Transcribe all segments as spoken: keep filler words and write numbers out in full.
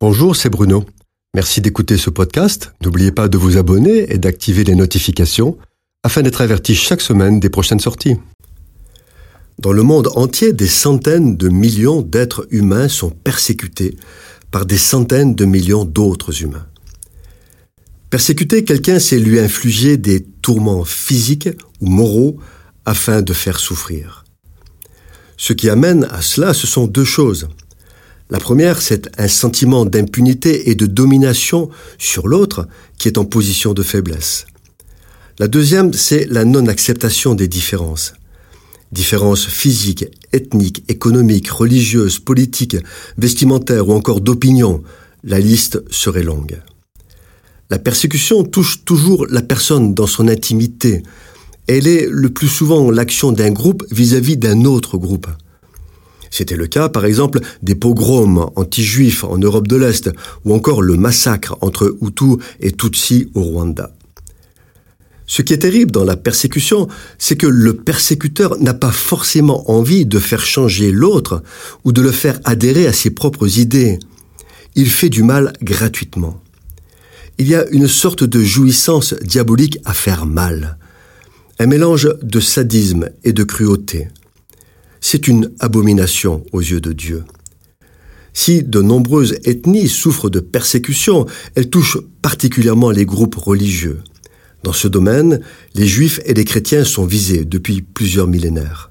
Bonjour, c'est Bruno. Merci d'écouter ce podcast. N'oubliez pas de vous abonner et d'activer les notifications afin d'être averti chaque semaine des prochaines sorties. Dans le monde entier, des centaines de millions d'êtres humains sont persécutés par des centaines de millions d'autres humains. Persécuter quelqu'un, c'est lui infliger des tourments physiques ou moraux afin de faire souffrir. Ce qui amène à cela, ce sont deux choses. La première, c'est un sentiment d'impunité et de domination sur l'autre qui est en position de faiblesse. La deuxième, c'est la non-acceptation des différences. Différences physiques, ethniques, économiques, religieuses, politiques, vestimentaires ou encore d'opinion, la liste serait longue. La persécution touche toujours la personne dans son intimité. Elle est le plus souvent l'action d'un groupe vis-à-vis d'un autre groupe. C'était le cas, par exemple, des pogroms anti-juifs en Europe de l'Est ou encore le massacre entre Hutus et Tutsis au Rwanda. Ce qui est terrible dans la persécution, c'est que le persécuteur n'a pas forcément envie de faire changer l'autre ou de le faire adhérer à ses propres idées. Il fait du mal gratuitement. Il y a une sorte de jouissance diabolique à faire mal. Un mélange de sadisme et de cruauté. C'est une abomination aux yeux de Dieu. Si de nombreuses ethnies souffrent de persécutions, elles touchent particulièrement les groupes religieux. Dans ce domaine, les juifs et les chrétiens sont visés depuis plusieurs millénaires.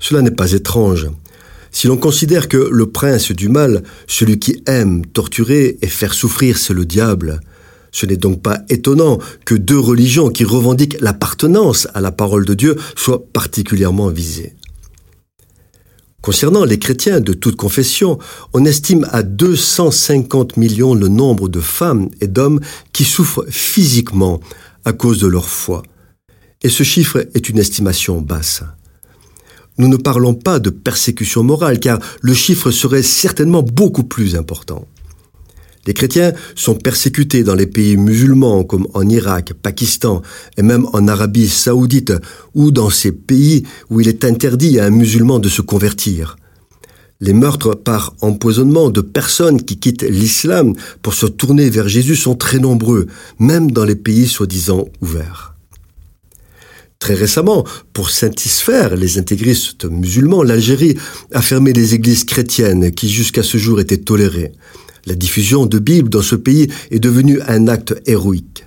Cela n'est pas étrange. Si l'on considère que le prince du mal, celui qui aime torturer et faire souffrir, c'est le diable, ce n'est donc pas étonnant que deux religions qui revendiquent l'appartenance à la parole de Dieu soient particulièrement visées. Concernant les chrétiens de toute confession, on estime à deux cent cinquante millions le nombre de femmes et d'hommes qui souffrent physiquement à cause de leur foi. Et ce chiffre est une estimation basse. Nous ne parlons pas de persécution morale, car le chiffre serait certainement beaucoup plus important. Les chrétiens sont persécutés dans les pays musulmans comme en Irak, Pakistan et même en Arabie Saoudite ou dans ces pays où il est interdit à un musulman de se convertir. Les meurtres par empoisonnement de personnes qui quittent l'islam pour se tourner vers Jésus sont très nombreux, même dans les pays soi-disant ouverts. Très récemment, pour satisfaire les intégristes musulmans, l'Algérie a fermé les églises chrétiennes qui jusqu'à ce jour étaient tolérées. La diffusion de Bible dans ce pays est devenue un acte héroïque.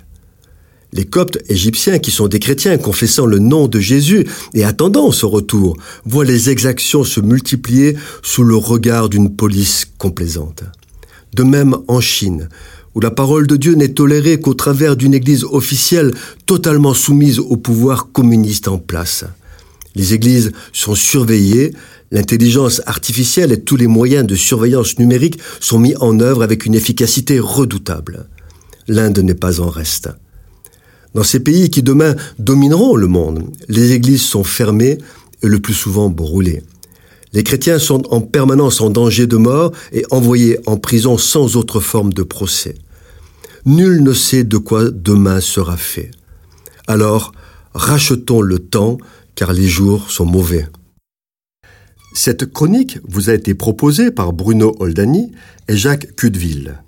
Les Coptes égyptiens, qui sont des chrétiens confessant le nom de Jésus et attendant son retour, voient les exactions se multiplier sous le regard d'une police complaisante. De même en Chine, où la parole de Dieu n'est tolérée qu'au travers d'une église officielle totalement soumise au pouvoir communiste en place. Les églises sont surveillées. L'intelligence artificielle et tous les moyens de surveillance numérique sont mis en œuvre avec une efficacité redoutable. L'Inde n'est pas en reste. Dans ces pays qui demain domineront le monde, les églises sont fermées et le plus souvent brûlées. Les chrétiens sont en permanence en danger de mort et envoyés en prison sans autre forme de procès. Nul ne sait de quoi demain sera fait. Alors, rachetons le temps, car les jours sont mauvais. Cette chronique vous a été proposée par Bruno Oldani et Jacques Cudeville.